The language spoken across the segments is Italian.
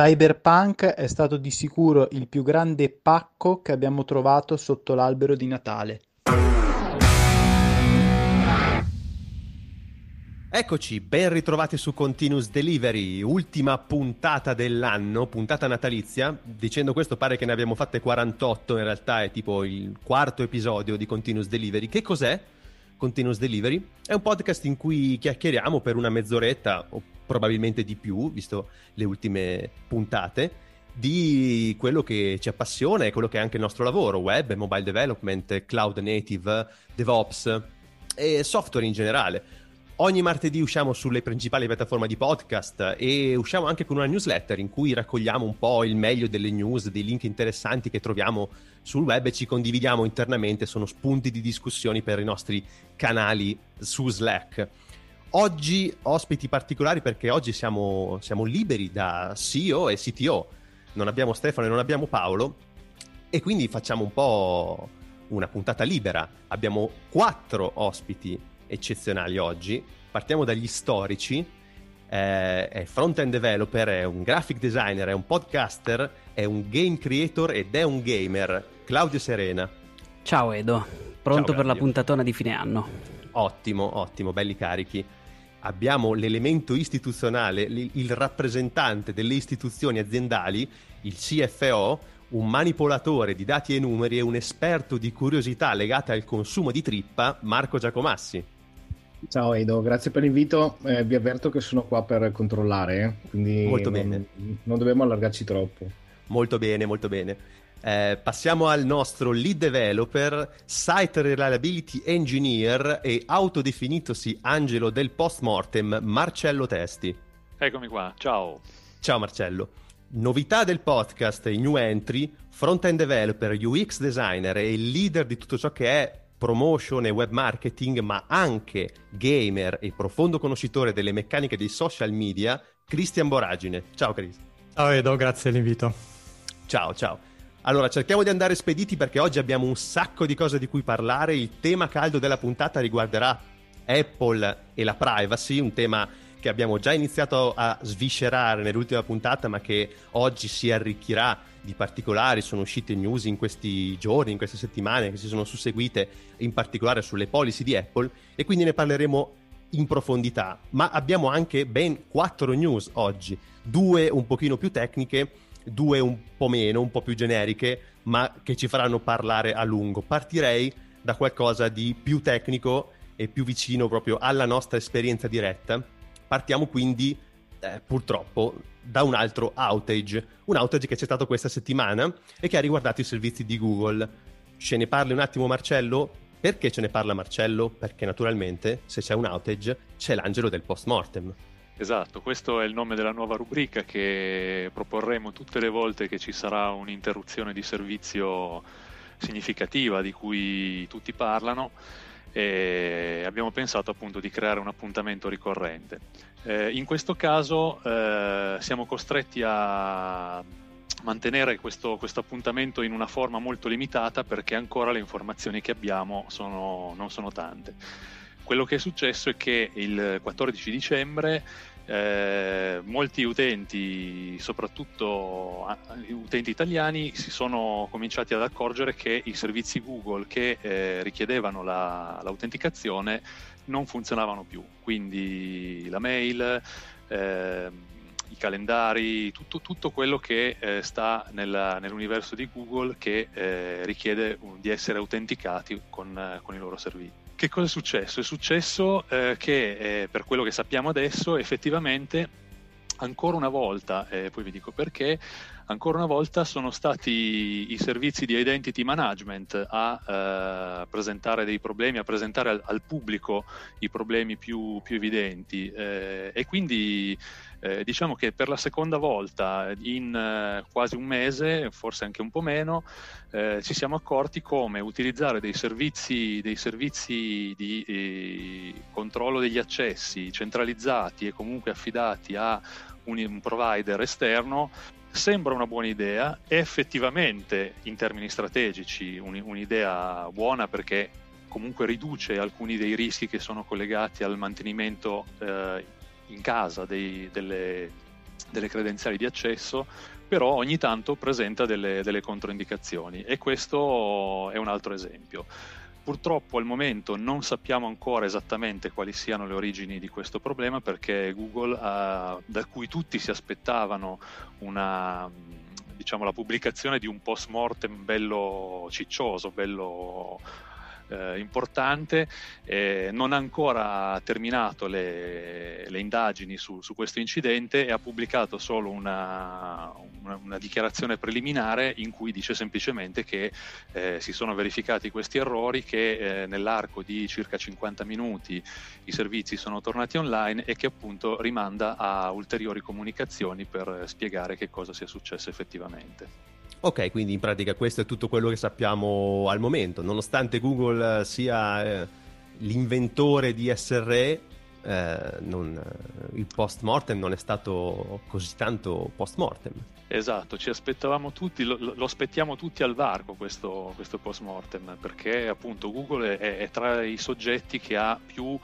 Cyberpunk è stato di sicuro il più grande pacco che abbiamo trovato sotto l'albero di Natale. Eccoci, ben ritrovati su Continuous Delivery, ultima puntata dell'anno, puntata natalizia. Dicendo questo pare che ne abbiamo fatte 48, in realtà è tipo il quarto episodio di Continuous Delivery. Che cos'è Continuous Delivery? È un podcast in cui chiacchieriamo per una mezz'oretta, o probabilmente di più, visto le ultime puntate, di quello che ci appassiona e quello che è anche il nostro lavoro, web, mobile development, cloud native, DevOps e software in generale. Ogni martedì usciamo sulle principali piattaforme di podcast e usciamo anche con una newsletter in cui raccogliamo un po' il meglio delle news, dei link interessanti che troviamo sul web e ci condividiamo internamente, sono spunti di discussioni per i nostri canali su Slack. Oggi ospiti particolari perché oggi siamo liberi da CEO e CTO, non abbiamo Stefano e non abbiamo Paolo e quindi facciamo un po' una puntata libera, abbiamo 4 ospiti eccezionali oggi. Partiamo dagli storici. È front-end developer, è un graphic designer, è un podcaster, è un game creator ed è un gamer. Claudio Serena. Ciao Edo, pronto per la puntatona di fine anno. Ottimo, ottimo, belli carichi. Abbiamo l'elemento istituzionale, il rappresentante delle istituzioni aziendali, il CFO, un manipolatore di dati e numeri e un esperto di curiosità legate al consumo di trippa, Marco Giacomassi. Ciao Edo, grazie per l'invito, vi avverto che sono qua per controllare, quindi molto bene. Non dobbiamo allargarci troppo. Molto bene, molto bene. Passiamo al nostro lead developer, site reliability engineer e autodefinitosi angelo del postmortem, Marcello Testi. Eccomi qua, ciao. Ciao Marcello. Novità del podcast, i new entry, front-end developer, UX designer e il leader di tutto ciò che è promotion e web marketing, ma anche gamer e profondo conoscitore delle meccaniche dei social media, Christian Boragine. Ciao Chris. Ciao Edo, grazie dell'invito. Ciao, ciao. Allora, cerchiamo di andare spediti perché oggi abbiamo un sacco di cose di cui parlare. Il tema caldo della puntata riguarderà Apple e la privacy, un tema che abbiamo già iniziato a sviscerare nell'ultima puntata ma che oggi si arricchirà di particolari. Sono uscite news in questi giorni, in queste settimane che si sono susseguite, in particolare sulle policy di Apple, e quindi ne parleremo in profondità. Ma abbiamo anche ben 4 news oggi, 2 un pochino più tecniche, 2 un po' meno, un po' più generiche, ma che ci faranno parlare a lungo. Partirei da qualcosa di più tecnico e più vicino proprio alla nostra esperienza diretta. Partiamo quindi, purtroppo, da un altro outage. Un outage che c'è stato questa settimana e che ha riguardato i servizi di Google. Ce ne parli un attimo Marcello? Perché ce ne parla Marcello? Perché naturalmente, se c'è un outage, c'è l'angelo del post-mortem. Esatto, questo è il nome della nuova rubrica che proporremo tutte le volte che ci sarà un'interruzione di servizio significativa di cui tutti parlano. E abbiamo pensato appunto di creare un appuntamento ricorrente. In questo caso siamo costretti a mantenere questo appuntamento in una forma molto limitata perché ancora le informazioni che abbiamo non sono tante. Quello che è successo è che il 14 dicembre molti utenti, soprattutto utenti italiani, si sono cominciati ad accorgere che i servizi Google che richiedevano l'autenticazione non funzionavano più, quindi la mail, i calendari, tutto quello che sta nell'universo di Google che richiede di essere autenticati con i loro servizi. Che cosa è successo? È successo che per quello che sappiamo adesso effettivamente ancora una volta, poi vi dico perché, ancora una volta sono stati i servizi di identity management a presentare dei problemi, a presentare al pubblico i problemi più evidenti e quindi diciamo che per la seconda volta in quasi un mese, forse anche un po' meno, ci siamo accorti come utilizzare dei servizi di controllo degli accessi centralizzati e comunque affidati a un provider esterno sembra una buona idea, è effettivamente in termini strategici un'idea buona perché comunque riduce alcuni dei rischi che sono collegati al mantenimento in casa delle delle credenziali di accesso, però ogni tanto presenta delle controindicazioni, e questo è un altro esempio. Purtroppo al momento non sappiamo ancora esattamente quali siano le origini di questo problema, perché Google, da cui tutti si aspettavano la pubblicazione di un post mortem bello ciccioso, bello importante, non ha ancora terminato le indagini su questo incidente, e ha pubblicato solo una dichiarazione preliminare in cui dice semplicemente che si sono verificati questi errori, che nell'arco di circa 50 minuti i servizi sono tornati online, e che appunto rimanda a ulteriori comunicazioni per spiegare che cosa sia successo effettivamente. Ok, quindi in pratica questo è tutto quello che sappiamo al momento, nonostante Google sia l'inventore di SRE. Il post mortem non è stato così tanto post mortem. Esatto, ci aspettavamo tutti, lo aspettiamo tutti al varco questo post mortem, perché appunto Google è tra i soggetti che ha più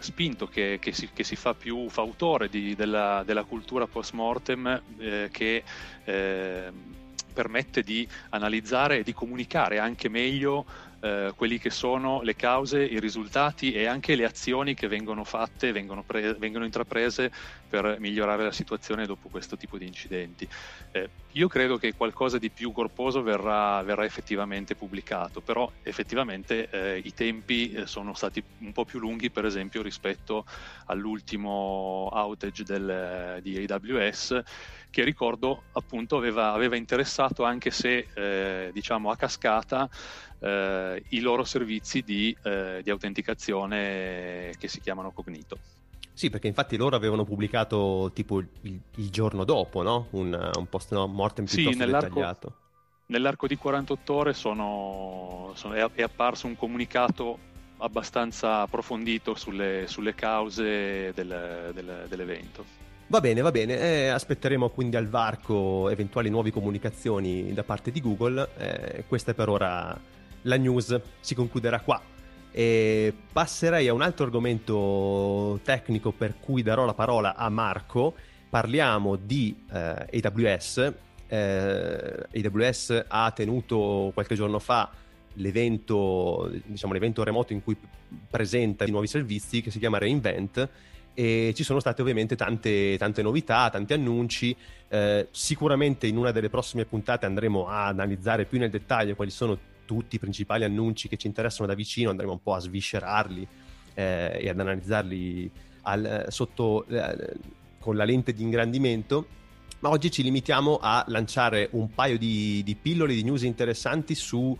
spinto, che si fa più fautore della cultura post mortem, che permette di analizzare e di comunicare anche meglio quelli che sono le cause, i risultati e anche le azioni che vengono fatte, vengono intraprese per migliorare la situazione dopo questo tipo di incidenti. Io credo che qualcosa di più corposo verrà effettivamente pubblicato, però effettivamente i tempi sono stati un po' più lunghi, per esempio rispetto all'ultimo outage di AWS, che ricordo appunto aveva interessato, anche se a cascata, i loro servizi di autenticazione, che si chiamano Cognito. Sì, perché infatti loro avevano pubblicato tipo il giorno dopo, no? Un post mortem piuttosto dettagliato. Nell'arco di 48 ore è apparso un comunicato abbastanza approfondito sulle cause dell'evento. Va bene, aspetteremo quindi al varco eventuali nuove comunicazioni da parte di Google. Questa è per ora la news, si concluderà qua. E passerei a un altro argomento tecnico, per cui darò la parola a Marco. Parliamo di AWS. AWS ha tenuto qualche giorno fa l'evento remoto in cui presenta i nuovi servizi, che si chiama ReInvent, e ci sono state ovviamente tante novità, tanti annunci. Sicuramente in una delle prossime puntate andremo a analizzare più nel dettaglio quali sono tutti i principali annunci che ci interessano da vicino, andremo un po' a sviscerarli e ad analizzarli con la lente di ingrandimento, ma oggi ci limitiamo a lanciare un paio di pillole di news interessanti su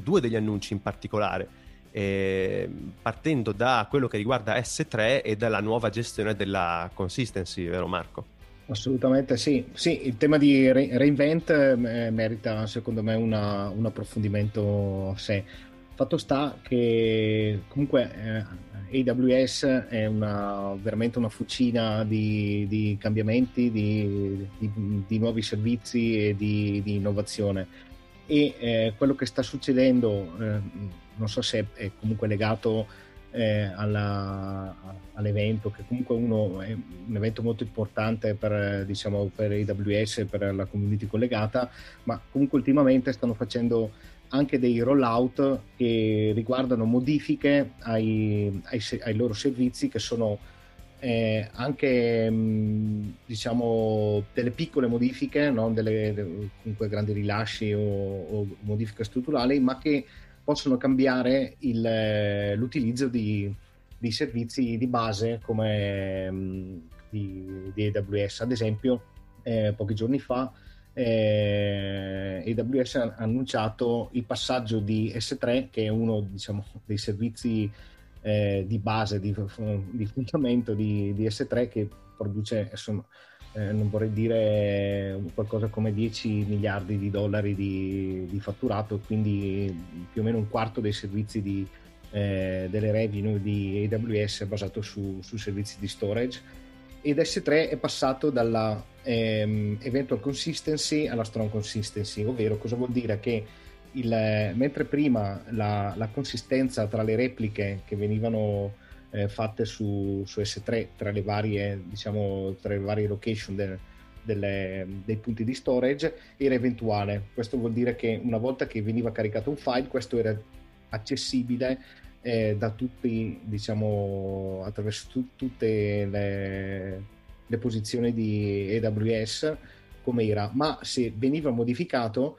due degli annunci in particolare, partendo da quello che riguarda S3 e dalla nuova gestione della consistency, vero Marco? Assolutamente sì, il tema di reinvent merita secondo me un approfondimento a sé. Fatto sta che comunque AWS è veramente una fucina di cambiamenti, di nuovi servizi e di innovazione, e quello che sta succedendo, non so se è comunque legato all'evento, che comunque è un evento molto importante per AWS e per la community collegata, ma comunque ultimamente stanno facendo anche dei rollout che riguardano modifiche ai loro servizi, che sono anche delle piccole modifiche, non comunque grandi rilasci o modifiche strutturali, ma che possono cambiare l'utilizzo di servizi di base come di AWS. Ad esempio, pochi giorni fa AWS ha annunciato il passaggio di S3, che è uno dei servizi di base, di fondamento di S3, che produce, insomma, non vorrei dire qualcosa come 10 miliardi di dollari di fatturato, quindi più o meno un quarto dei servizi delle revenue di AWS è basato su servizi di storage. Ed S3 è passato dalla Eventual Consistency alla Strong Consistency, ovvero cosa vuol dire? Che mentre prima la consistenza tra le repliche che venivano fatte su S3 tra le varie location dei punti di storage, era eventuale. Questo vuol dire che una volta che veniva caricato un file, questo era accessibile da tutti, diciamo, attraverso tutte le posizioni di AWS come era, ma se veniva modificato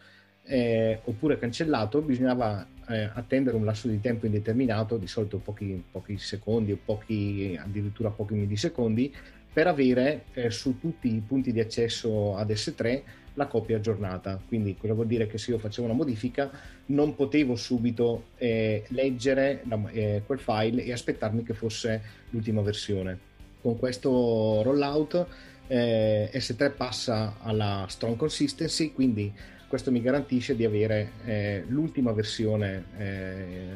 oppure cancellato bisognava attendere un lasso di tempo indeterminato, di solito pochi secondi o addirittura pochi millisecondi, per avere su tutti i punti di accesso ad S3 la copia aggiornata. Quindi cosa vuol dire? Che se io facevo una modifica non potevo subito leggere quel file e aspettarmi che fosse l'ultima versione. Con questo rollout S3 passa alla Strong Consistency, quindi questo mi garantisce di avere l'ultima versione,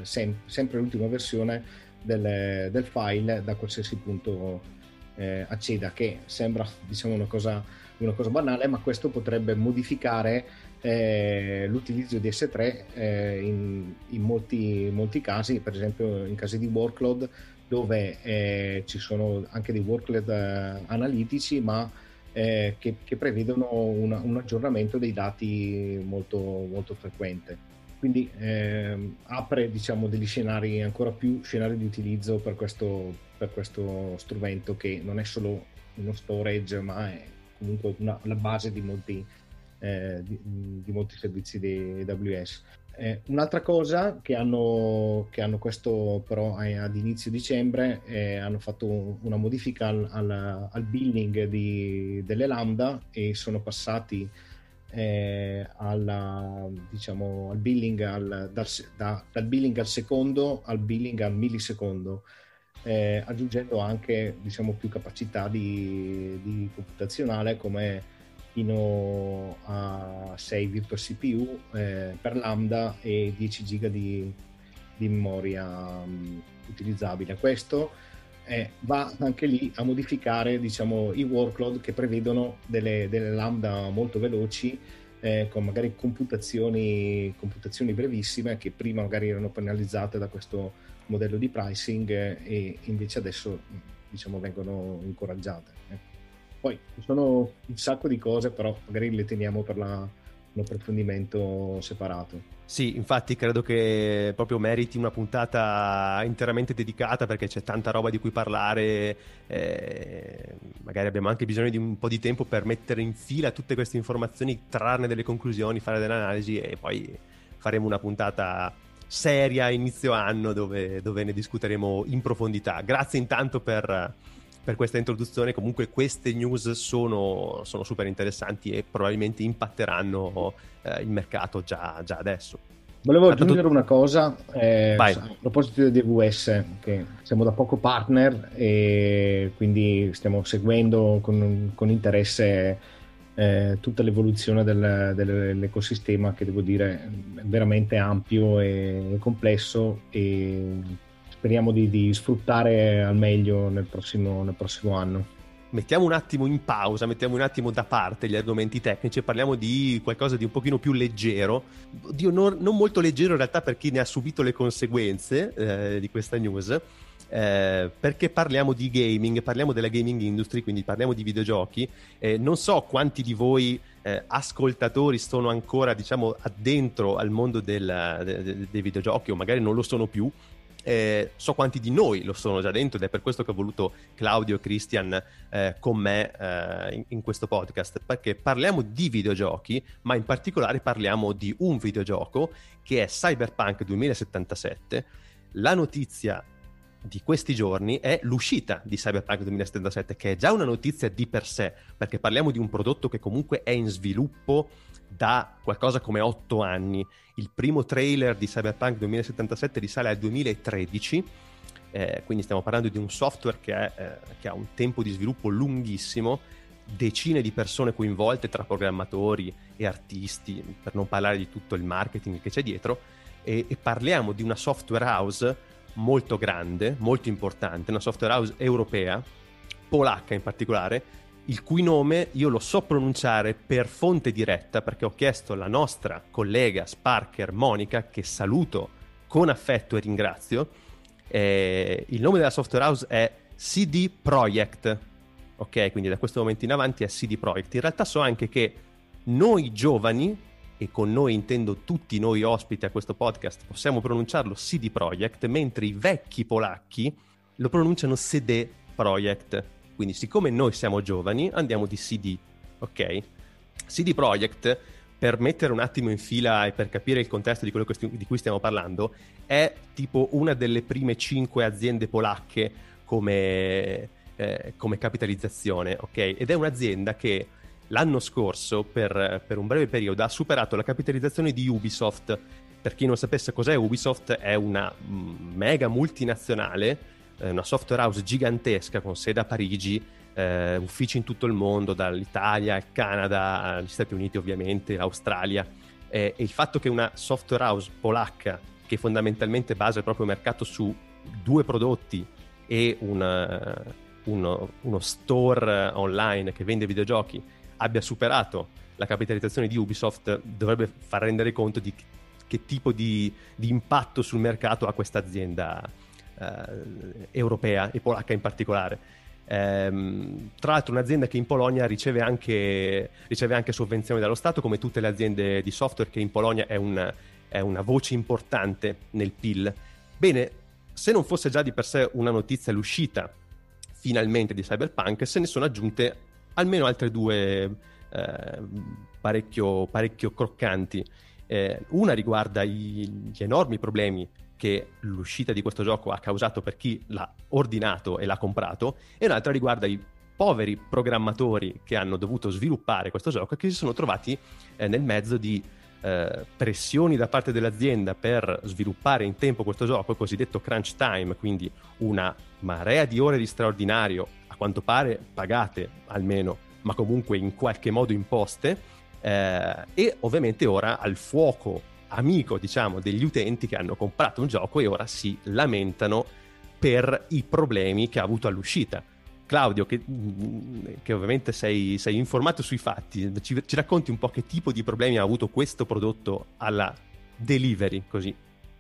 sempre l'ultima versione del file da qualsiasi punto acceda, che sembra, diciamo, una cosa banale, ma questo potrebbe modificare l'utilizzo di S3 in molti casi, per esempio in casi di workload dove ci sono anche dei workload analitici, ma che prevedono un aggiornamento dei dati molto, molto frequente. Quindi apre, diciamo, degli scenari, ancora più scenari di utilizzo per questo strumento, che non è solo uno storage, ma è comunque la base di molti servizi di AWS. Un'altra cosa che hanno questo però ad inizio dicembre, hanno fatto una modifica al billing delle Lambda e sono passati al billing dal billing al secondo al billing al millisecondo, aggiungendo anche, diciamo, più capacità di computazionale, come fino a 6 virtual CPU per Lambda e 10 giga di memoria utilizzabile. Questo va anche lì a modificare, diciamo, i workload che prevedono delle Lambda molto veloci, con magari computazioni brevissime, che prima magari erano penalizzate da questo modello di pricing e invece adesso, diciamo, vengono incoraggiate. Poi ci sono un sacco di cose, però magari le teniamo per un approfondimento separato. Sì, infatti credo che proprio meriti una puntata interamente dedicata, perché c'è tanta roba di cui parlare. Magari abbiamo anche bisogno di un po' di tempo per mettere in fila tutte queste informazioni, trarne delle conclusioni, fare delle analisi, e poi faremo una puntata seria a inizio anno dove ne discuteremo in profondità. Grazie intanto per questa introduzione. Comunque queste news sono super interessanti e probabilmente impatteranno il mercato già adesso. Volevo aggiungere una cosa a proposito di AWS, che siamo da poco partner e quindi stiamo seguendo con interesse tutta l'evoluzione dell'ecosistema, che devo dire è veramente ampio e complesso, e speriamo di sfruttare al meglio nel prossimo anno. Mettiamo un attimo in pausa, mettiamo un attimo da parte gli argomenti tecnici e parliamo di qualcosa di un pochino più leggero. Oddio, non molto leggero in realtà, per chi ne ha subito le conseguenze di questa news, perché parliamo di gaming, parliamo della gaming industry, quindi parliamo di videogiochi. Non so quanti di voi ascoltatori sono ancora, diciamo, addentro al mondo dei videogiochi, o magari non lo sono più. So quanti di noi lo sono già dentro, ed è per questo che ho voluto Claudio e Christian con me in questo podcast, perché parliamo di videogiochi, ma in particolare parliamo di un videogioco che è Cyberpunk 2077. La notizia di questi giorni è l'uscita di Cyberpunk 2077, che è già una notizia di per sé, perché parliamo di un prodotto che comunque è in sviluppo da qualcosa come 8 anni. Il primo trailer di Cyberpunk 2077 risale al 2013, quindi stiamo parlando di un software che ha un tempo di sviluppo lunghissimo, decine di persone coinvolte tra programmatori e artisti, per non parlare di tutto il marketing che c'è dietro, e parliamo di una software house molto grande, molto importante, una software house europea, polacca in particolare, il cui nome io lo so pronunciare per fonte diretta, perché ho chiesto alla nostra collega Sparker Monica, che saluto con affetto e ringrazio, Il nome della software house è CD Projekt, ok? Quindi da questo momento in avanti è CD Projekt. In realtà so anche che noi giovani, e con noi intendo tutti noi ospiti a questo podcast, possiamo pronunciarlo CD Projekt, mentre i vecchi polacchi lo pronunciano CD Projekt. Quindi siccome noi siamo giovani andiamo di CD, ok? CD Projekt, per mettere un attimo in fila e per capire il contesto di quello di cui stiamo parlando, è tipo una delle prime 5 aziende polacche come capitalizzazione, ok? Ed è un'azienda che l'anno scorso, per un breve periodo, ha superato la capitalizzazione di Ubisoft. Per chi non sapesse cos'è Ubisoft, è una mega multinazionale, una software house gigantesca con sede a Parigi, uffici in tutto il mondo, dall'Italia al Canada, agli Stati Uniti ovviamente, l'Australia. E il fatto che una software house polacca, che fondamentalmente basa il proprio mercato su 2 prodotti e uno store online che vende videogiochi, abbia superato la capitalizzazione di Ubisoft, dovrebbe far rendere conto di che tipo di impatto sul mercato ha questa azienda europea e polacca in particolare. Tra l'altro un'azienda che in Polonia riceve anche sovvenzioni dallo Stato, come tutte le aziende di software, che in Polonia è una voce importante nel PIL. Bene, se non fosse già di per sé una notizia l'uscita finalmente di Cyberpunk, se ne sono aggiunte almeno altre 2 parecchio croccanti. Una riguarda gli enormi problemi che l'uscita di questo gioco ha causato per chi l'ha ordinato e l'ha comprato, e un'altra riguarda i poveri programmatori che hanno dovuto sviluppare questo gioco, che si sono trovati nel mezzo di pressioni da parte dell'azienda per sviluppare in tempo questo gioco, il cosiddetto crunch time, quindi una marea di ore di straordinario, a quanto pare pagate almeno, ma comunque in qualche modo imposte, e ovviamente ora al fuoco amico, diciamo, degli utenti che hanno comprato un gioco e ora si lamentano per i problemi che ha avuto all'uscita. Claudio, che ovviamente sei informato sui fatti, ci racconti un po' che tipo di problemi ha avuto questo prodotto alla delivery, così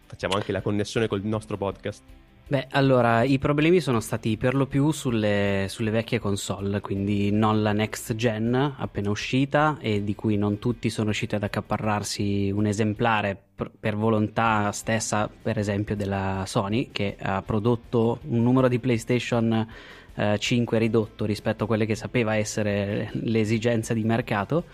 facciamo anche la connessione col nostro podcast. Beh, allora, i problemi sono stati per lo più sulle vecchie console, quindi non la next gen appena uscita, e di cui non tutti sono riusciti ad accaparrarsi un esemplare per volontà stessa, per esempio della Sony, che ha prodotto un numero di PlayStation 5 ridotto rispetto a quelle che sapeva essere le esigenze di mercato.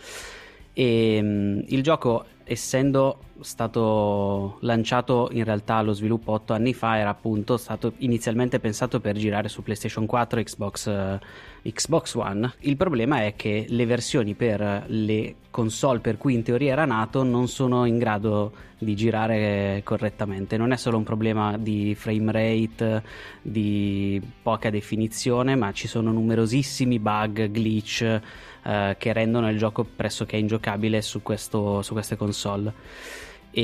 E il gioco, essendo stato lanciato in realtà lo sviluppo 8 anni fa, era appunto stato inizialmente pensato per girare su PlayStation 4, Xbox One. Il problema è che le versioni per le console per cui in teoria era nato non sono in grado di girare correttamente. Non è solo un problema di frame rate, di poca definizione, ma ci sono numerosissimi bug, glitch che rendono il gioco pressoché ingiocabile su queste console. Sì,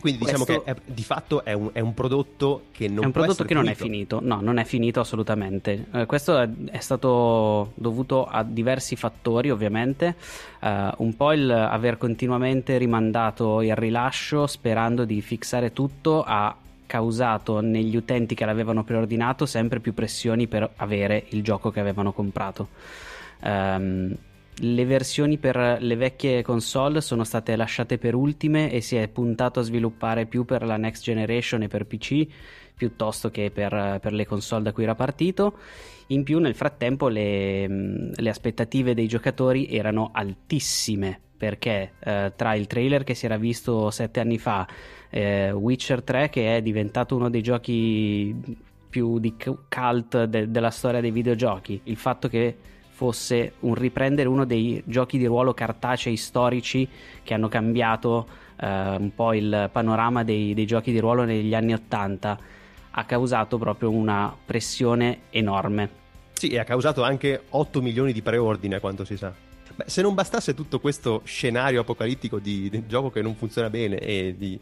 quindi diciamo che di fatto è un prodotto che non è un prodotto che non è finito. No, non è finito assolutamente. Questo è stato dovuto a diversi fattori, ovviamente. Un po' il aver continuamente rimandato il rilascio sperando di fixare tutto ha causato negli utenti che l'avevano preordinato sempre più pressioni per avere il gioco che avevano comprato. Le versioni per le vecchie console sono state lasciate per ultime e si è puntato a sviluppare più per la next generation e per PC piuttosto che per le console da cui era partito. In più, nel frattempo, le aspettative dei giocatori erano altissime, perché tra il trailer che si era visto 7 anni fa, Witcher 3, che è diventato uno dei giochi più di cult della storia dei videogiochi, il fatto che fosse un riprendere uno dei giochi di ruolo cartacei storici che hanno cambiato un po' il panorama dei giochi di ruolo negli anni 80, ha causato proprio una pressione enorme. Sì, e ha causato anche 8 milioni di preordine, quanto si sa. Beh, se non bastasse tutto questo scenario apocalittico di gioco che non funziona bene e di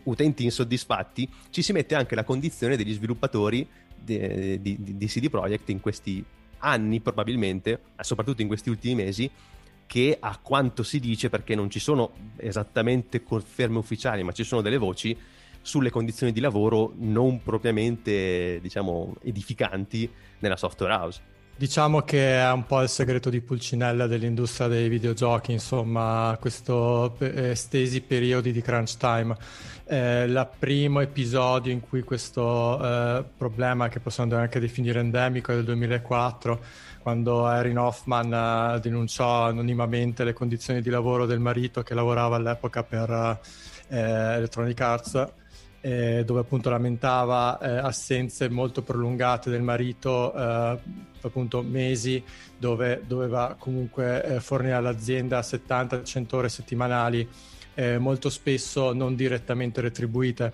utenti insoddisfatti, ci si mette anche la condizione degli sviluppatori di CD Projekt in questi anni, probabilmente, soprattutto in questi ultimi mesi, che a quanto si dice, perché non ci sono esattamente conferme ufficiali ma ci sono delle voci, sulle condizioni di lavoro non propriamente, diciamo, edificanti nella software house. Diciamo che è un po' il segreto di Pulcinella dell'industria dei videogiochi, insomma, questo estesi periodi di crunch time. Il primo episodio in cui questo problema, che possiamo anche definire endemico, è del 2004, quando Erin Hoffman denunciò anonimamente le condizioni di lavoro del marito, che lavorava all'epoca per Electronic Arts, dove appunto lamentava assenze molto prolungate del marito, appunto mesi, dove doveva comunque fornire all'azienda 70-100 ore settimanali, molto spesso non direttamente retribuite.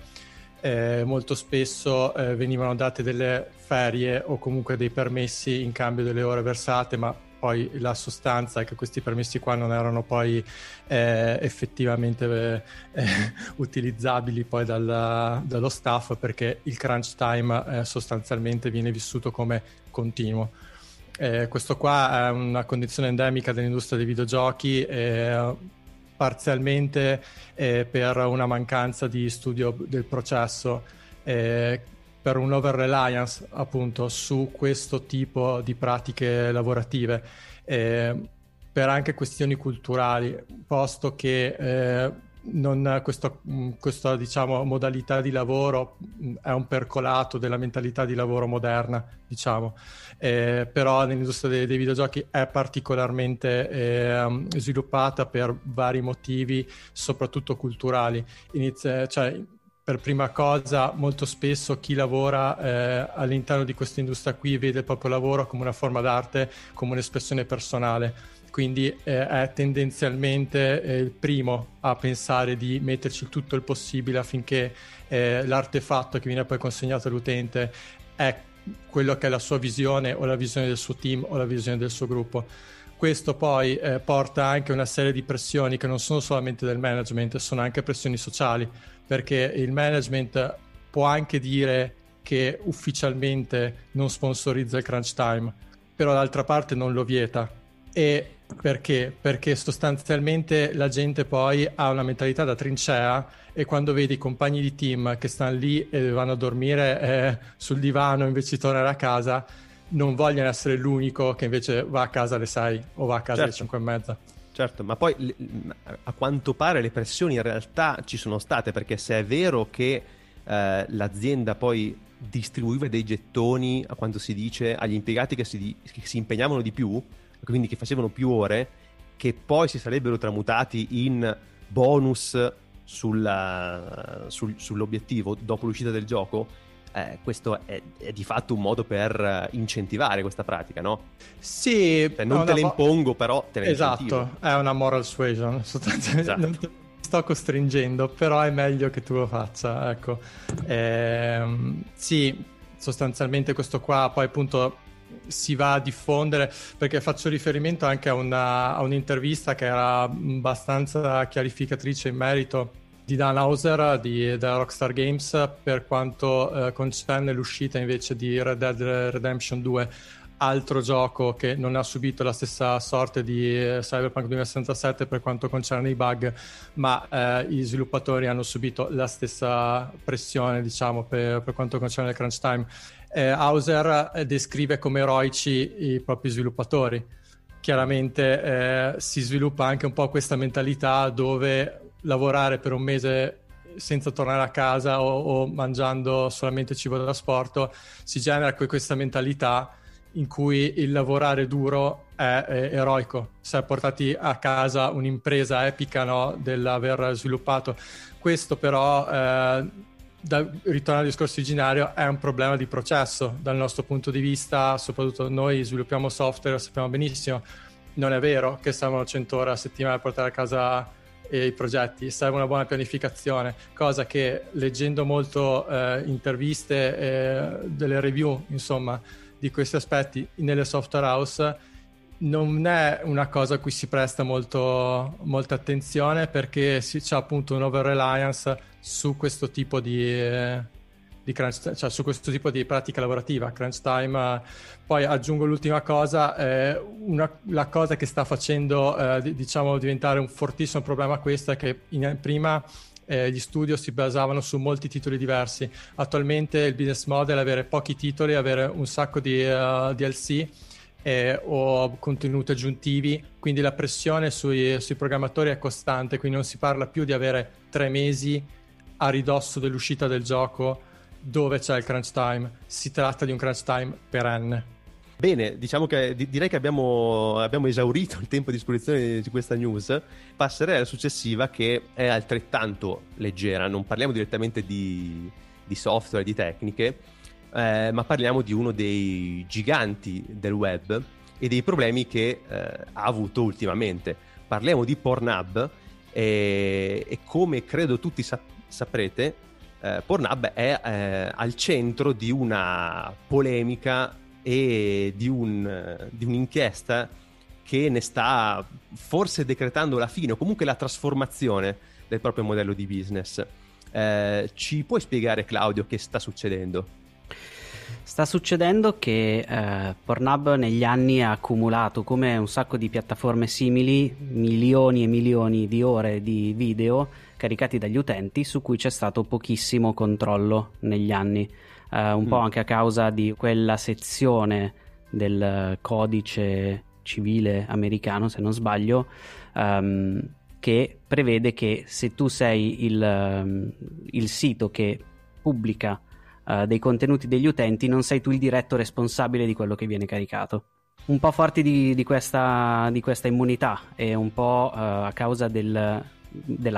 Molto spesso venivano date delle ferie o comunque dei permessi in cambio delle ore versate, ma poi la sostanza è che questi permessi qua non erano poi effettivamente utilizzabili poi dallo staff, perché il crunch time sostanzialmente viene vissuto come continuo. Questo qua è una condizione endemica dell'industria dei videogiochi, parzialmente per una mancanza di studio del processo, per un over reliance appunto su questo tipo di pratiche lavorative, per anche questioni culturali, posto che non questa diciamo modalità di lavoro è un percolato della mentalità di lavoro moderna, diciamo, però nell'industria dei videogiochi è particolarmente sviluppata per vari motivi, soprattutto culturali. Per prima cosa, molto spesso chi lavora all'interno di questa industria qui vede il proprio lavoro come una forma d'arte, come un'espressione personale, quindi è tendenzialmente il primo a pensare di metterci tutto il possibile affinché l'artefatto che viene poi consegnato all'utente è quello che è la sua visione o la visione del suo team o la visione del suo gruppo. Questo poi porta anche una serie di pressioni che non sono solamente del management, sono anche pressioni sociali, perché il management può anche dire che ufficialmente non sponsorizza il crunch time, però d'altra parte non lo vieta. E perché? Perché sostanzialmente la gente poi ha una mentalità da trincea, e quando vedi i compagni di team che stanno lì e vanno a dormire sul divano invece di tornare a casa, non vogliono essere l'unico che invece va a casa alle 6 o va a casa alle 5:30. Certo, ma poi a quanto pare le pressioni in realtà ci sono state, perché se è vero che l'azienda poi distribuiva dei gettoni, a quanto si dice, agli impiegati che si impegnavano di più, quindi che facevano più ore, che poi si sarebbero tramutati in bonus sull'obiettivo dopo l'uscita del gioco. Questo è di fatto un modo per incentivare questa pratica, no? Sì. Cioè, non te la impongo, però te la incentivo. Esatto, è una moral suasion, sostanzialmente. Esatto. Non ti sto costringendo, però è meglio che tu lo faccia, ecco. Sì, sostanzialmente questo qua poi appunto si va a diffondere, perché faccio riferimento anche a un'intervista che era abbastanza chiarificatrice in merito, di Dan Houser da Rockstar Games, per quanto concerne l'uscita invece di Red Dead Redemption 2, altro gioco che non ha subito la stessa sorte di Cyberpunk 2077 per quanto concerne i bug, ma i sviluppatori hanno subito la stessa pressione, diciamo, per quanto concerne il crunch time. Houser descrive come eroici i propri sviluppatori. Chiaramente si sviluppa anche un po' questa mentalità dove lavorare per un mese senza tornare a casa o mangiando solamente cibo da asporto, si genera questa mentalità in cui il lavorare duro è eroico. Si è portati a casa un'impresa epica, no, dell'aver sviluppato. Questo però, ritornando al discorso originario, è un problema di processo dal nostro punto di vista. Soprattutto noi sviluppiamo software, lo sappiamo benissimo. Non è vero che stiamo 100 ore a settimana a portare a casa e i progetti, serve una buona pianificazione, cosa che leggendo molto interviste, delle review insomma di questi aspetti nelle software house, non è una cosa a cui si presta molta attenzione, perché c'è appunto un over reliance su questo tipo di crunch, cioè su questo tipo di pratica lavorativa, crunch time. Poi aggiungo l'ultima cosa, la cosa che sta facendo diciamo diventare un fortissimo problema questa, è che prima gli studio si basavano su molti titoli diversi. Attualmente il business model è avere pochi titoli, avere un sacco di DLC o contenuti aggiuntivi, quindi la pressione sui programmatori è costante, quindi non si parla più di avere 3 mesi a ridosso dell'uscita del gioco dove c'è il crunch time, si tratta di un crunch time perenne. Bene, diciamo che direi che abbiamo esaurito il tempo a disposizione di questa news. Passerei alla successiva, che è altrettanto leggera. Non parliamo direttamente di software, di tecniche, ma parliamo di uno dei giganti del web e dei problemi che ha avuto ultimamente. Parliamo di Pornhub e come credo tutti saprete, Pornhub è al centro di una polemica e di un'inchiesta che ne sta forse decretando la fine o comunque la trasformazione del proprio modello di business. Ci puoi spiegare, Claudio, che sta succedendo? Sta succedendo che Pornhub negli anni ha accumulato, come un sacco di piattaforme simili, milioni e milioni di ore di video caricati dagli utenti su cui c'è stato pochissimo controllo negli anni. Un po' anche a causa di quella sezione del codice civile americano, se non sbaglio, che prevede che se tu sei il sito che pubblica dei contenuti degli utenti, non sei tu il diretto responsabile di quello che viene caricato. Un po' forti di questa immunità e un po' a causa della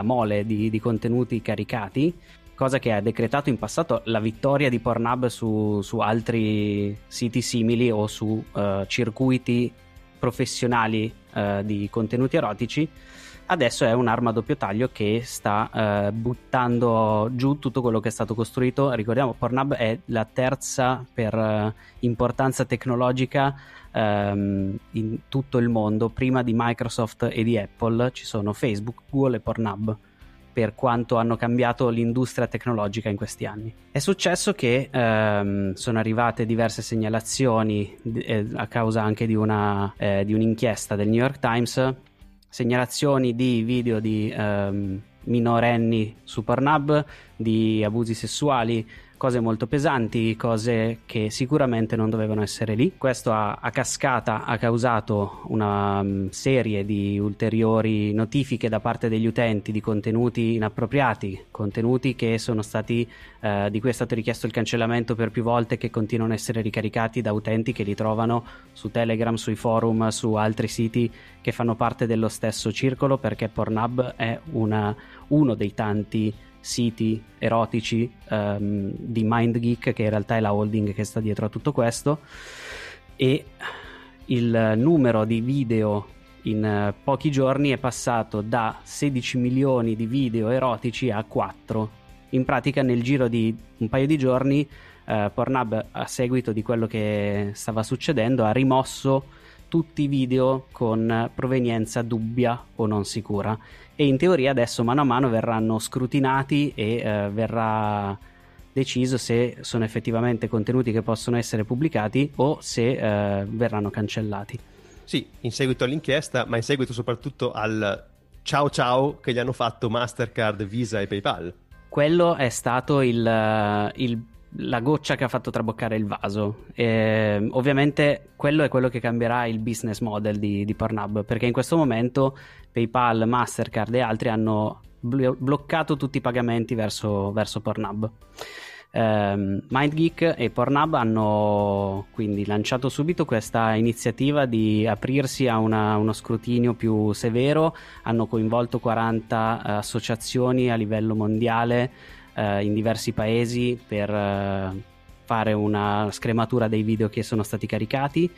mole di contenuti caricati, cosa che ha decretato in passato la vittoria di Pornhub su altri siti simili o su circuiti professionali di contenuti erotici. Adesso è un'arma a doppio taglio che sta buttando giù tutto quello che è stato costruito. Ricordiamo, Pornhub è la terza per importanza tecnologica in tutto il mondo. Prima di Microsoft e di Apple ci sono Facebook, Google e Pornhub, per quanto hanno cambiato l'industria tecnologica in questi anni. È successo che sono arrivate diverse segnalazioni a causa anche di un'inchiesta del New York Times, segnalazioni di video di minorenni su Pornhub, di abusi sessuali, cose molto pesanti, cose che sicuramente non dovevano essere lì. Questo a cascata ha causato una serie di ulteriori notifiche da parte degli utenti di contenuti inappropriati, contenuti che sono stati di cui è stato richiesto il cancellamento per più volte, che continuano a essere ricaricati da utenti che li trovano su Telegram, sui forum, su altri siti che fanno parte dello stesso circolo, perché Pornhub è uno dei tanti siti erotici di MindGeek, che in realtà è la holding che sta dietro a tutto questo, e il numero di video in pochi giorni è passato da 16 milioni di video erotici a 4. In pratica, nel giro di un paio di giorni Pornhub, a seguito di quello che stava succedendo, ha rimosso tutti i video con provenienza dubbia o non sicura, e in teoria adesso mano a mano verranno scrutinati e verrà deciso se sono effettivamente contenuti che possono essere pubblicati o se verranno cancellati. Sì, in seguito all'inchiesta, ma in seguito soprattutto al ciao ciao che gli hanno fatto Mastercard, Visa e PayPal. Quello è stato la goccia che ha fatto traboccare il vaso. Ovviamente quello è quello che cambierà il business model di Pornhub, perché in questo momento PayPal, Mastercard e altri hanno bloccato tutti i pagamenti verso Pornhub. MindGeek e Pornhub hanno quindi lanciato subito questa iniziativa di aprirsi a uno scrutinio più severo. Hanno coinvolto 40 associazioni a livello mondiale in diversi paesi per fare una scrematura dei video che sono stati caricati.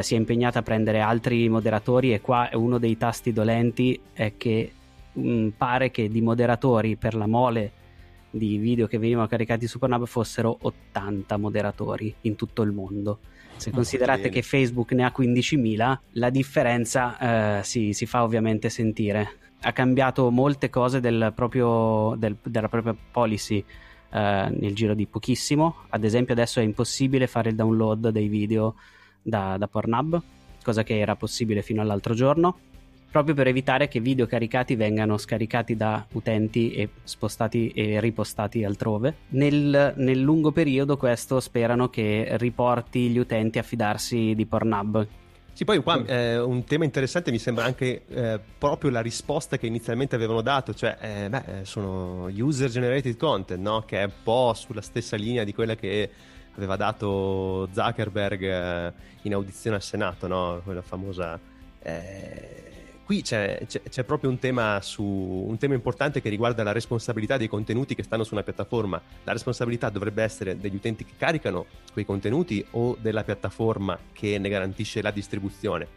Si è impegnata a prendere altri moderatori, e qua uno dei tasti dolenti è che pare che di moderatori, per la mole di video che venivano caricati su Pornhub, fossero 80 moderatori in tutto il mondo. Se considerate che Facebook ne ha 15.000, la differenza si fa ovviamente sentire. Ha cambiato molte cose della propria policy nel giro di pochissimo. Ad esempio, adesso è impossibile fare il download dei video da Pornhub, cosa che era possibile fino all'altro giorno. proprio per evitare che video caricati vengano scaricati da utenti e spostati e ripostati altrove. Nel lungo periodo questo sperano che riporti gli utenti a fidarsi di Pornhub. Sì, poi qua un tema interessante mi sembra anche proprio la risposta che inizialmente avevano dato, cioè sono user generated content, no? Che è un po' sulla stessa linea di quella che aveva dato Zuckerberg in audizione al Senato, no? Quella famosa qui c'è proprio un tema importante che riguarda la responsabilità dei contenuti che stanno su una piattaforma. La responsabilità dovrebbe essere degli utenti che caricano quei contenuti o della piattaforma che ne garantisce la distribuzione.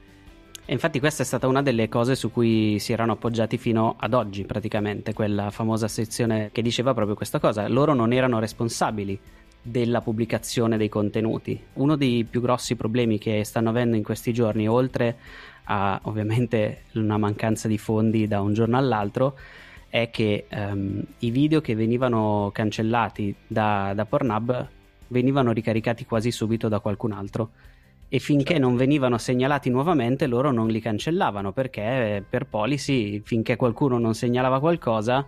E infatti questa è stata una delle cose su cui si erano appoggiati fino ad oggi, praticamente, quella famosa sezione che diceva proprio questa cosa. Loro non erano responsabili della pubblicazione dei contenuti. Uno dei più grossi problemi che stanno avendo in questi giorni, oltre a ovviamente una mancanza di fondi da un giorno all'altro, è che i video che venivano cancellati da Pornhub venivano ricaricati quasi subito da qualcun altro, e finché non venivano segnalati nuovamente loro non li cancellavano, perché per policy finché qualcuno non segnalava qualcosa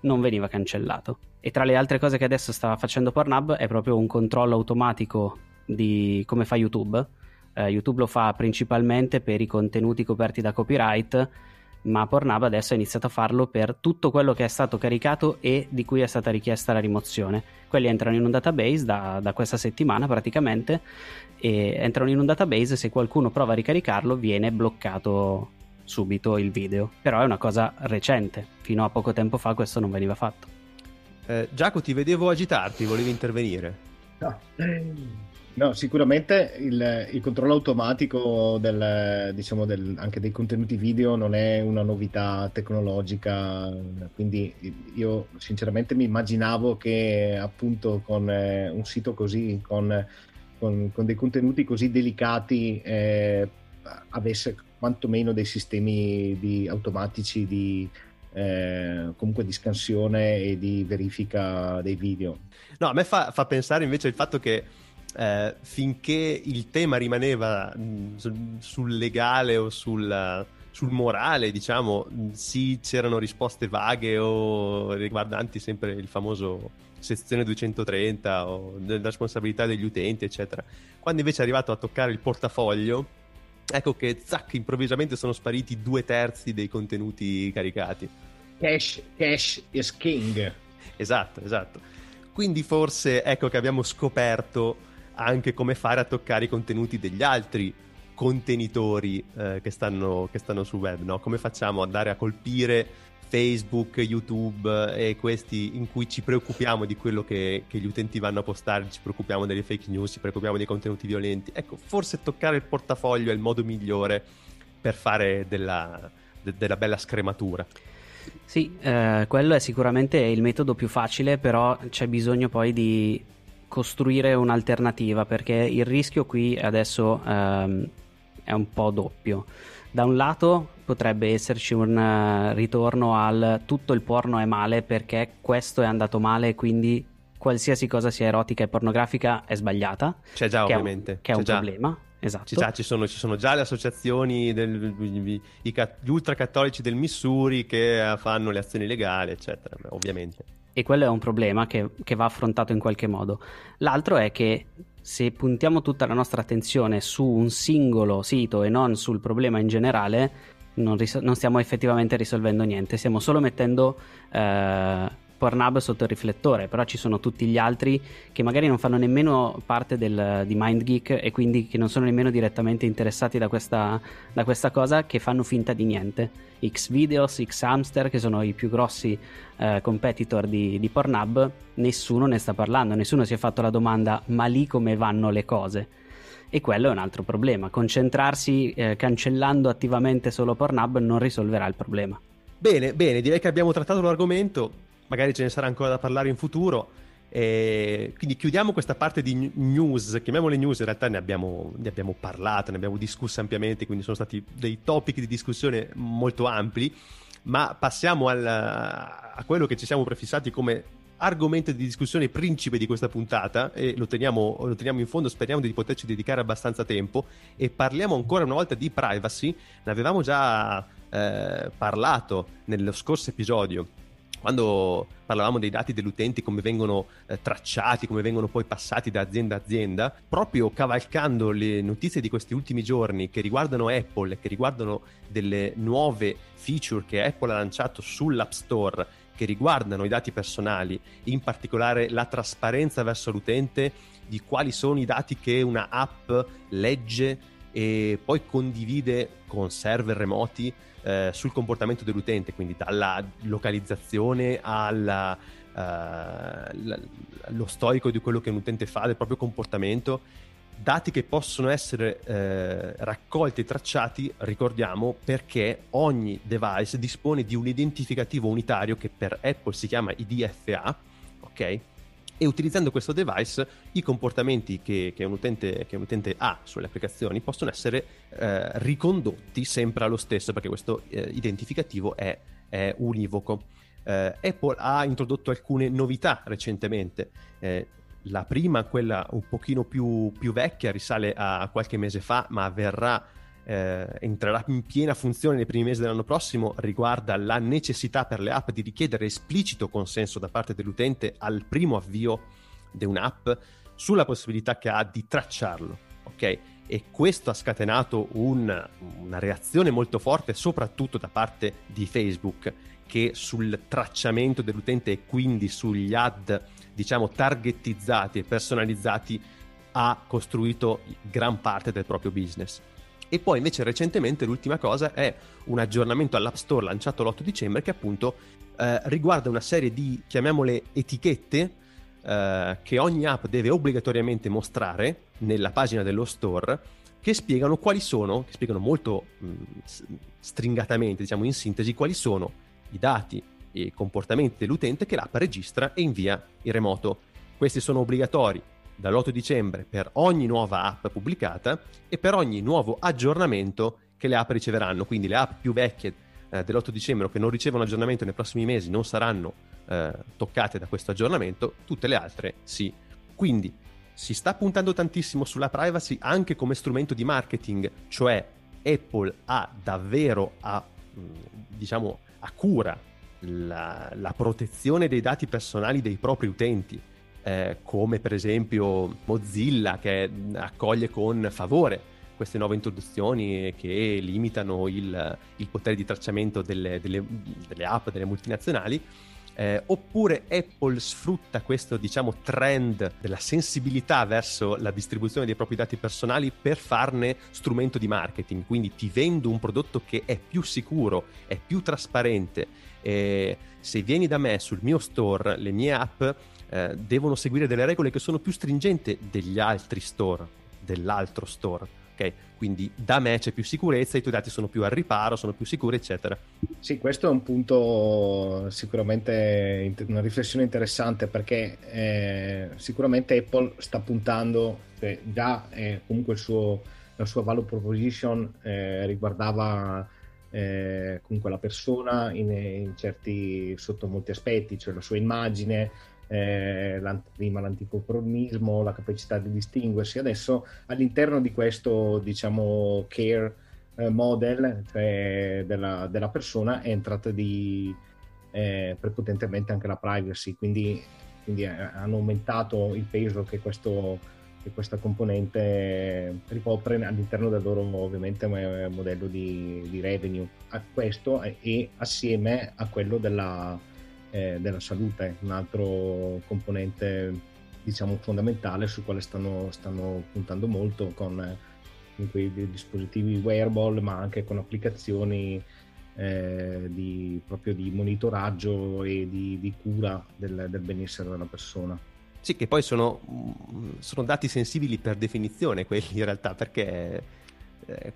non veniva cancellato. E tra le altre cose che adesso stava facendo Pornhub è proprio un controllo automatico di come fa YouTube. YouTube lo fa principalmente per i contenuti coperti da copyright, ma Pornhub adesso ha iniziato a farlo per tutto quello che è stato caricato e di cui è stata richiesta la rimozione. Quelli entrano in un database da questa settimana praticamente, e entrano in un database, se qualcuno prova a ricaricarlo viene bloccato subito il video. Però è una cosa recente, fino a poco tempo fa questo non veniva fatto. Giacomo, ti vedevo agitarti, volevi intervenire? No, sicuramente il controllo automatico anche dei contenuti video non è una novità tecnologica, quindi io sinceramente mi immaginavo che appunto con un sito così, con dei contenuti così delicati, avesse quantomeno dei sistemi automatici di comunque di scansione e di verifica dei video. No, a me fa pensare invece il fatto che finché il tema rimaneva sul legale o sul morale, diciamo, sì, c'erano risposte vaghe o riguardanti sempre il famoso sezione 230 o la responsabilità degli utenti, eccetera. Quando invece è arrivato a toccare il portafoglio, ecco che zac, improvvisamente sono spariti 2/3 dei contenuti caricati. Cash is king. Esatto. Quindi forse ecco che abbiamo scoperto anche come fare a toccare i contenuti degli altri contenitori che stanno sul web, no? Come facciamo ad andare a colpire Facebook, YouTube e questi in cui ci preoccupiamo di quello che gli utenti vanno a postare, ci preoccupiamo delle fake news, ci preoccupiamo dei contenuti violenti. Ecco, forse toccare il portafoglio è il modo migliore per fare della bella scrematura. Sì, quello è sicuramente il metodo più facile, però c'è bisogno poi di costruire un'alternativa, perché il rischio qui adesso è un po' doppio. Da un lato potrebbe esserci un ritorno al tutto il porno è male perché questo è andato male, quindi qualsiasi cosa sia erotica e pornografica è sbagliata. C'è già, ovviamente. Che è un problema. Esatto. Ci sono già le associazioni gli ultracattolici del Missouri che fanno le azioni legali, eccetera, ovviamente. E quello è un problema che va affrontato in qualche modo. L'altro è che se puntiamo tutta la nostra attenzione su un singolo sito e non sul problema in generale, non stiamo effettivamente risolvendo niente, stiamo solo mettendo Pornhub sotto il riflettore, però ci sono tutti gli altri che magari non fanno nemmeno parte di MindGeek e quindi che non sono nemmeno direttamente interessati da questa cosa, che fanno finta di niente. Xvideos, Xhamster, che sono i più grossi competitor di Pornhub, nessuno ne sta parlando, nessuno si è fatto la domanda ma lì come vanno le cose? E quello è un altro problema. Concentrarsi cancellando attivamente solo Pornhub non risolverà il problema. Bene, direi che abbiamo trattato l'argomento. Magari ce ne sarà ancora da parlare in futuro, e quindi chiudiamo questa parte di news, chiamiamole news, in realtà ne abbiamo parlato, ne abbiamo discusso ampiamente, quindi sono stati dei topic di discussione molto ampi, ma passiamo a quello che ci siamo prefissati come argomento di discussione principe di questa puntata, e lo teniamo in fondo, speriamo di poterci dedicare abbastanza tempo, e parliamo ancora una volta di privacy. Ne avevamo già parlato nello scorso episodio, quando parlavamo dei dati degli utenti, come vengono tracciati, come vengono poi passati da azienda a azienda. Proprio cavalcando le notizie di questi ultimi giorni che riguardano Apple, che riguardano delle nuove feature che Apple ha lanciato sull'App Store, che riguardano i dati personali, in particolare la trasparenza verso l'utente di quali sono i dati che una app legge e poi condivide con server remoti sul comportamento dell'utente, quindi dalla localizzazione alla lo storico di quello che un utente fa, del proprio comportamento, dati che possono essere raccolti e tracciati, ricordiamo, perché ogni device dispone di un identificativo unitario che per Apple si chiama IDFA, ok? E utilizzando questo device i comportamenti che un utente ha sulle applicazioni possono essere ricondotti sempre allo stesso, perché questo identificativo è univoco. Apple ha introdotto alcune novità recentemente. La prima, quella un pochino più vecchia, risale a qualche mese fa, ma entrerà in piena funzione nei primi mesi dell'anno prossimo, riguarda la necessità per le app di richiedere esplicito consenso da parte dell'utente al primo avvio di un'app sulla possibilità che ha di tracciarlo, ok? E questo ha scatenato una reazione molto forte, soprattutto da parte di Facebook, che sul tracciamento dell'utente e quindi sugli ad, diciamo, targetizzati e personalizzati, ha costruito gran parte del proprio business. E poi invece recentemente l'ultima cosa è un aggiornamento all'App Store lanciato l'8 dicembre che appunto riguarda una serie di, chiamiamole, etichette che ogni app deve obbligatoriamente mostrare nella pagina dello store, che spiegano molto stringatamente, diciamo in sintesi, quali sono i dati e comportamenti dell'utente che l'app registra e invia in remoto. Questi sono obbligatori dall'8 dicembre per ogni nuova app pubblicata e per ogni nuovo aggiornamento che le app riceveranno. Quindi le app più vecchie dell'8 dicembre che non ricevono aggiornamento nei prossimi mesi non saranno toccate da questo aggiornamento, tutte le altre sì. Quindi si sta puntando tantissimo sulla privacy anche come strumento di marketing, cioè Apple ha davvero a cura la protezione dei dati personali dei propri utenti, come per esempio Mozilla, che accoglie con favore queste nuove introduzioni che limitano il potere di tracciamento delle app, delle multinazionali, oppure Apple sfrutta questo, diciamo, trend della sensibilità verso la distribuzione dei propri dati personali per farne strumento di marketing. Quindi ti vendo un prodotto che è più sicuro, è più trasparente, se vieni da me sul mio store le mie app devono seguire delle regole che sono più stringenti dell'altro store, ok? Quindi da me c'è più sicurezza, i tuoi dati sono più al riparo, sono più sicuri, eccetera. Sì, questo è un punto sicuramente, una riflessione interessante, perché sicuramente Apple sta puntando, già comunque la sua value proposition riguardava comunque la persona sotto molti aspetti, cioè la sua immagine, prima l'anticonformismo, la capacità di distinguersi. Adesso all'interno di questo, diciamo, care model, cioè della persona, è entrata prepotentemente anche la privacy, quindi hanno aumentato il peso che questa componente ricopre all'interno del loro, ovviamente, modello di revenue. A questo e assieme a quello della salute, un altro componente, diciamo, fondamentale sul quale stanno puntando molto con quei dispositivi wearable, ma anche con applicazioni di monitoraggio e di cura del benessere della persona. Sì, che poi sono dati sensibili per definizione quelli, in realtà, perché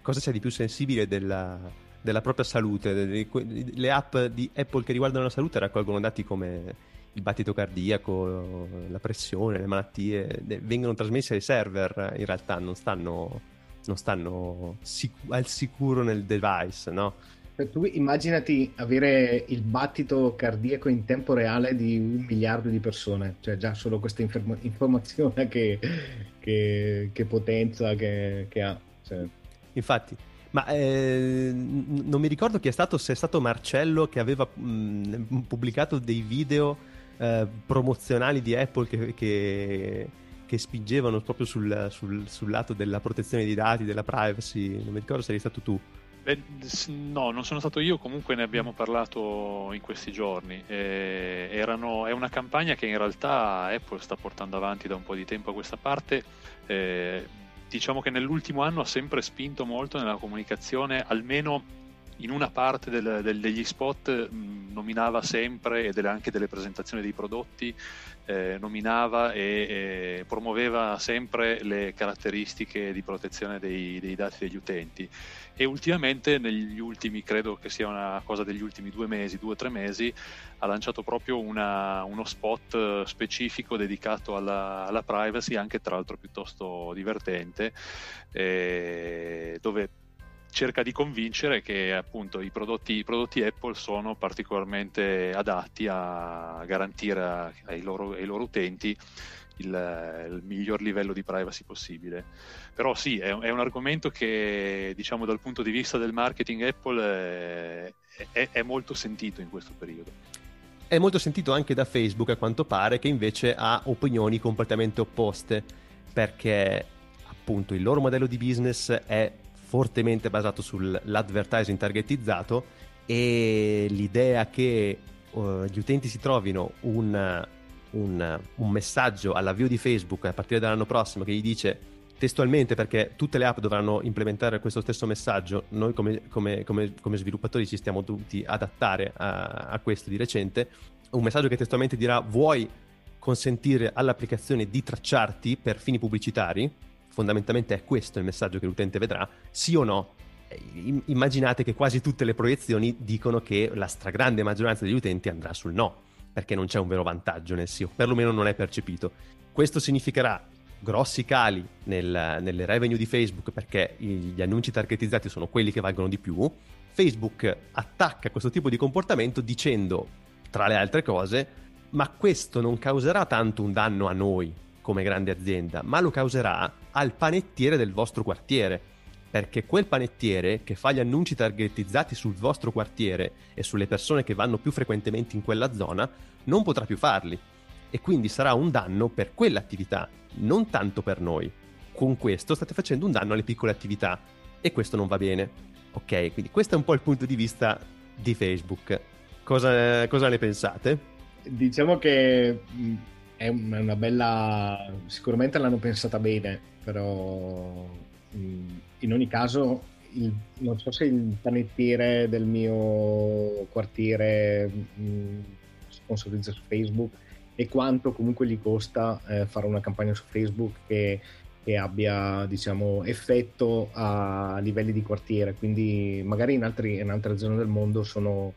cosa c'è di più sensibile della propria salute? Le app di Apple che riguardano la salute raccolgono dati come il battito cardiaco, la pressione, le malattie, vengono trasmessi ai server, in realtà non stanno al sicuro nel device, no? Cioè, tu immaginati avere il battito cardiaco in tempo reale di 1 miliardo di persone, cioè già solo questa informazione che potenza che ha. Cioè. Infatti, ma non mi ricordo chi è stato, se è stato Marcello che aveva pubblicato dei video promozionali di Apple che spingevano proprio sul lato della protezione dei dati, della privacy. Non mi ricordo se eri stato tu. No, non sono stato io, comunque ne abbiamo parlato in questi giorni. È una campagna che in realtà Apple sta portando avanti da un po' di tempo a questa parte. Diciamo che nell'ultimo anno ha sempre spinto molto nella comunicazione, almeno in una parte degli spot nominava sempre, e anche delle presentazioni dei prodotti nominava e promuoveva sempre le caratteristiche di protezione dei dati degli utenti. E ultimamente, negli ultimi, credo che sia una cosa degli ultimi 2 o 3 mesi, ha lanciato proprio uno spot specifico dedicato alla privacy, anche tra l'altro piuttosto divertente, dove cerca di convincere che appunto i prodotti Apple sono particolarmente adatti a garantire ai loro utenti il miglior livello di privacy possibile. Però sì, è un argomento che, diciamo, dal punto di vista del marketing Apple è molto sentito in questo periodo. È molto sentito anche da Facebook, a quanto pare, che invece ha opinioni completamente opposte, perché appunto il loro modello di business è fortemente basato sull'advertising targetizzato, e l'idea che gli utenti si trovino un messaggio all'avvio di Facebook a partire dall'anno prossimo che gli dice testualmente, perché tutte le app dovranno implementare questo stesso messaggio, noi come sviluppatori ci stiamo dovuti adattare a questo di recente, un messaggio che testualmente dirà: vuoi consentire all'applicazione di tracciarti per fini pubblicitari? Fondamentalmente è questo il messaggio che l'utente vedrà, sì o no? Immaginate che quasi tutte le proiezioni dicono che la stragrande maggioranza degli utenti andrà sul no, perché non c'è un vero vantaggio nel sì, o perlomeno non è percepito. Questo significherà grossi cali nelle revenue di Facebook, perché gli annunci targetizzati sono quelli che valgono di più. Facebook attacca questo tipo di comportamento dicendo, tra le altre cose, ma questo non causerà tanto un danno a noi come grande azienda, ma lo causerà al panettiere del vostro quartiere, perché quel panettiere che fa gli annunci targetizzati sul vostro quartiere e sulle persone che vanno più frequentemente in quella zona non potrà più farli, e quindi sarà un danno per quell'attività, non tanto per noi. Con questo state facendo un danno alle piccole attività, e questo non va bene. Ok, quindi questo è un po' il punto di vista di Facebook. Cosa ne pensate? Diciamo che è una bella, sicuramente l'hanno pensata bene, però in ogni caso non so se il panettiere del mio quartiere sponsorizza su Facebook, e quanto comunque gli costa fare una campagna su Facebook che abbia, diciamo, effetto a livelli di quartiere, quindi magari in altre zone del mondo sono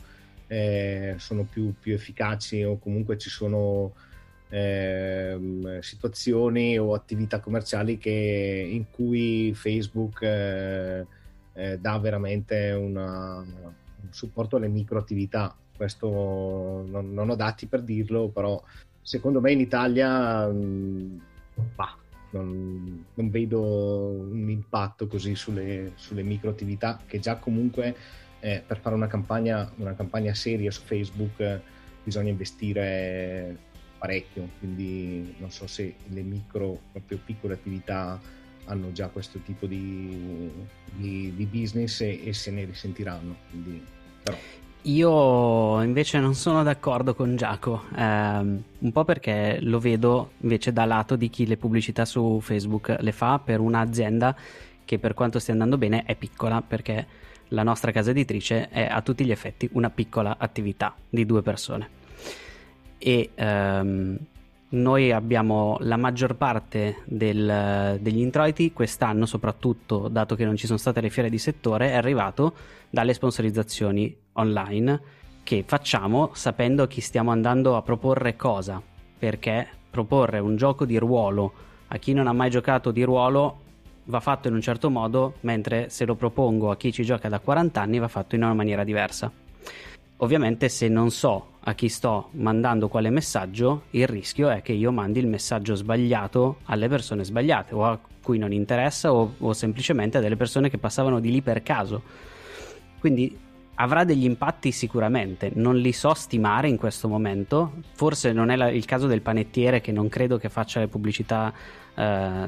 più efficaci, o comunque ci sono situazioni o attività commerciali in cui Facebook dà veramente un supporto alle microattività. Questo non ho dati per dirlo, però secondo me in Italia non vedo un impatto così sulle microattività, che già comunque per fare una campagna seria su Facebook bisogna investire parecchio, quindi non so se le micro, proprio piccole attività hanno già questo tipo di business e se ne risentiranno, quindi, però. Io invece non sono d'accordo con Giacomo, un po' perché lo vedo invece da lato di chi le pubblicità su Facebook le fa per un'azienda che, per quanto stia andando bene, è piccola, perché la nostra casa editrice è a tutti gli effetti una piccola attività di 2 persone. E noi abbiamo la maggior parte degli introiti quest'anno, soprattutto dato che non ci sono state le fiere di settore, è arrivato dalle sponsorizzazioni online che facciamo sapendo a chi stiamo andando a proporre cosa, perché proporre un gioco di ruolo a chi non ha mai giocato di ruolo va fatto in un certo modo, mentre se lo propongo a chi ci gioca da 40 anni va fatto in una maniera diversa. Ovviamente se non so a chi sto mandando quale messaggio, il rischio è che io mandi il messaggio sbagliato alle persone sbagliate, o a cui non interessa, o semplicemente a delle persone che passavano di lì per caso. Quindi avrà degli impatti sicuramente, non li so stimare in questo momento, forse non è il caso del panettiere, che non credo che faccia le pubblicità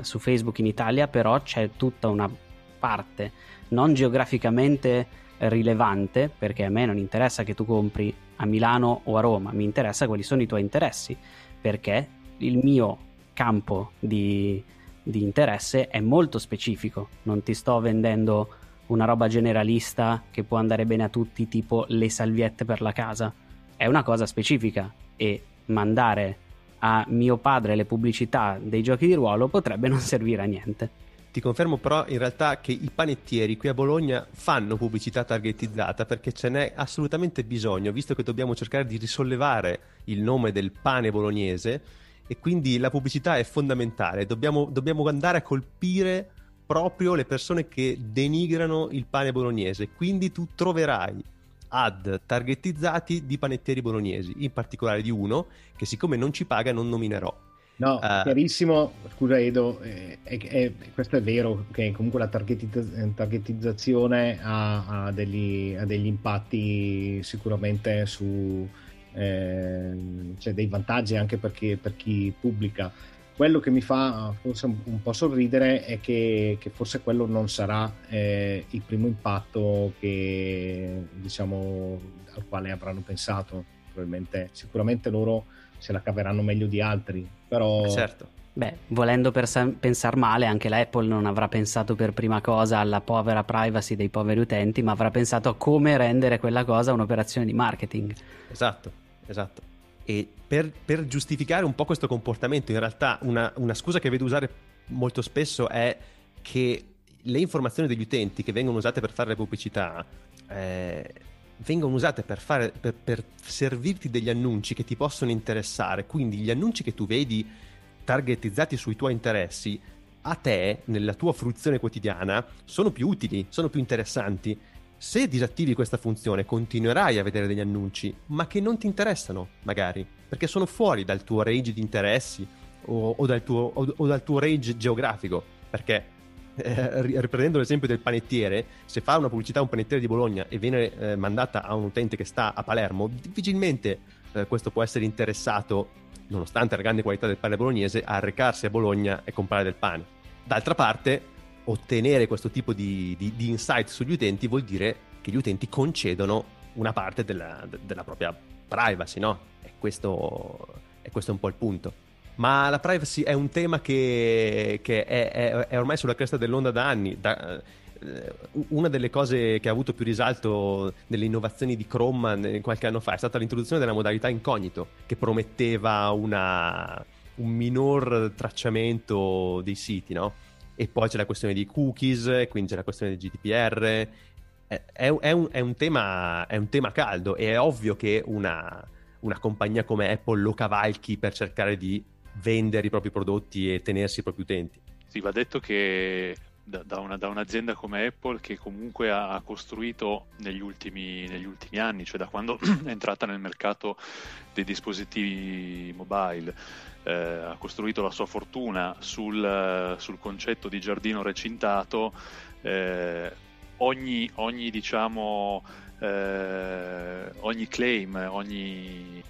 su Facebook in Italia, però c'è tutta una parte non geograficamente rilevante, perché a me non interessa che tu compri a Milano o a Roma, mi interessa quali sono i tuoi interessi, perché il mio campo di interesse è molto specifico, non ti sto vendendo una roba generalista che può andare bene a tutti, tipo le salviette per la casa, è una cosa specifica, e mandare a mio padre le pubblicità dei giochi di ruolo potrebbe non servire a niente. Ti confermo però in realtà che i panettieri qui a Bologna fanno pubblicità targetizzata, perché ce n'è assolutamente bisogno, visto che dobbiamo cercare di risollevare il nome del pane bolognese, e quindi la pubblicità è fondamentale, dobbiamo andare a colpire proprio le persone che denigrano il pane bolognese, quindi tu troverai ad targetizzati di panettieri bolognesi, in particolare di uno che, siccome non ci paga, non nominerò. No, chiarissimo, scusa Edo, questo è vero, che comunque la targetizzazione ha degli impatti sicuramente su cioè dei vantaggi anche per chi pubblica. Quello che mi fa forse un po' sorridere è che forse quello non sarà il primo impatto che, diciamo, al quale avranno pensato, probabilmente. Sicuramente loro se la caveranno meglio di altri, però certo. Beh, volendo pensar male, anche la Apple non avrà pensato per prima cosa alla povera privacy dei poveri utenti, ma avrà pensato a come rendere quella cosa un'operazione di marketing. Esatto. E per giustificare un po' questo comportamento, in realtà una scusa che vedo usare molto spesso è che le informazioni degli utenti che vengono usate per fare le pubblicità vengono usate per servirti degli annunci che ti possono interessare, quindi gli annunci che tu vedi targetizzati sui tuoi interessi a te, nella tua fruizione quotidiana, sono più utili, sono più interessanti. Se disattivi questa funzione continuerai a vedere degli annunci, ma che non ti interessano magari, perché sono fuori dal tuo range di interessi o dal tuo range geografico, perché riprendendo l'esempio del panettiere, se fa una pubblicità a un panettiere di Bologna e viene mandata a un utente che sta a Palermo, difficilmente questo può essere interessato, nonostante la grande qualità del pane bolognese, a recarsi a Bologna e comprare del pane. D'altra parte, ottenere questo tipo di insight sugli utenti vuol dire che gli utenti concedono una parte della propria privacy, no? E questo è un po' il punto. Ma la privacy è un tema che è ormai sulla cresta dell'onda da anni. Una delle cose che ha avuto più risalto nelle innovazioni di Chrome qualche anno fa è stata l'introduzione della modalità incognito, che prometteva un minor tracciamento dei siti, no? E poi c'è la questione dei cookies, quindi c'è la questione del GDPR. È un tema caldo, e è ovvio che una compagnia come Apple lo cavalchi per cercare di vendere i propri prodotti e tenersi i propri utenti. Sì, va detto che da un'azienda come Apple, che comunque ha costruito negli ultimi anni, cioè da quando è entrata nel mercato dei dispositivi mobile, ha costruito la sua fortuna sul concetto di giardino recintato, ogni diciamo ogni claim, ogni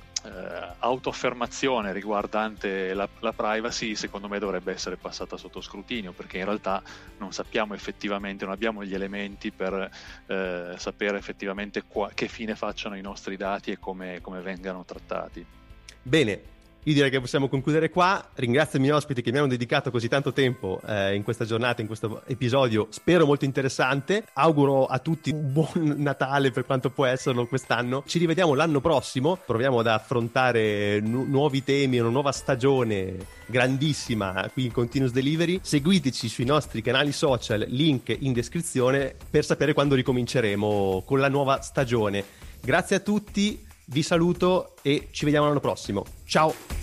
autoaffermazione riguardante la privacy, secondo me dovrebbe essere passata sotto scrutinio, perché in realtà non sappiamo effettivamente, non abbiamo gli elementi per sapere effettivamente che fine facciano i nostri dati e come vengano trattati. Bene, io direi che possiamo concludere qua. Ringrazio i miei ospiti che mi hanno dedicato così tanto tempo in questa giornata, in questo episodio, spero molto interessante. Auguro a tutti un buon Natale, per quanto può esserlo quest'anno. Ci rivediamo l'anno prossimo, proviamo ad affrontare nuovi temi, una nuova stagione grandissima qui in Continuous Delivery. Seguiteci sui nostri canali social, link in descrizione, per sapere quando ricominceremo con la nuova stagione. Grazie a tutti. Vi saluto e ci vediamo l'anno prossimo. Ciao!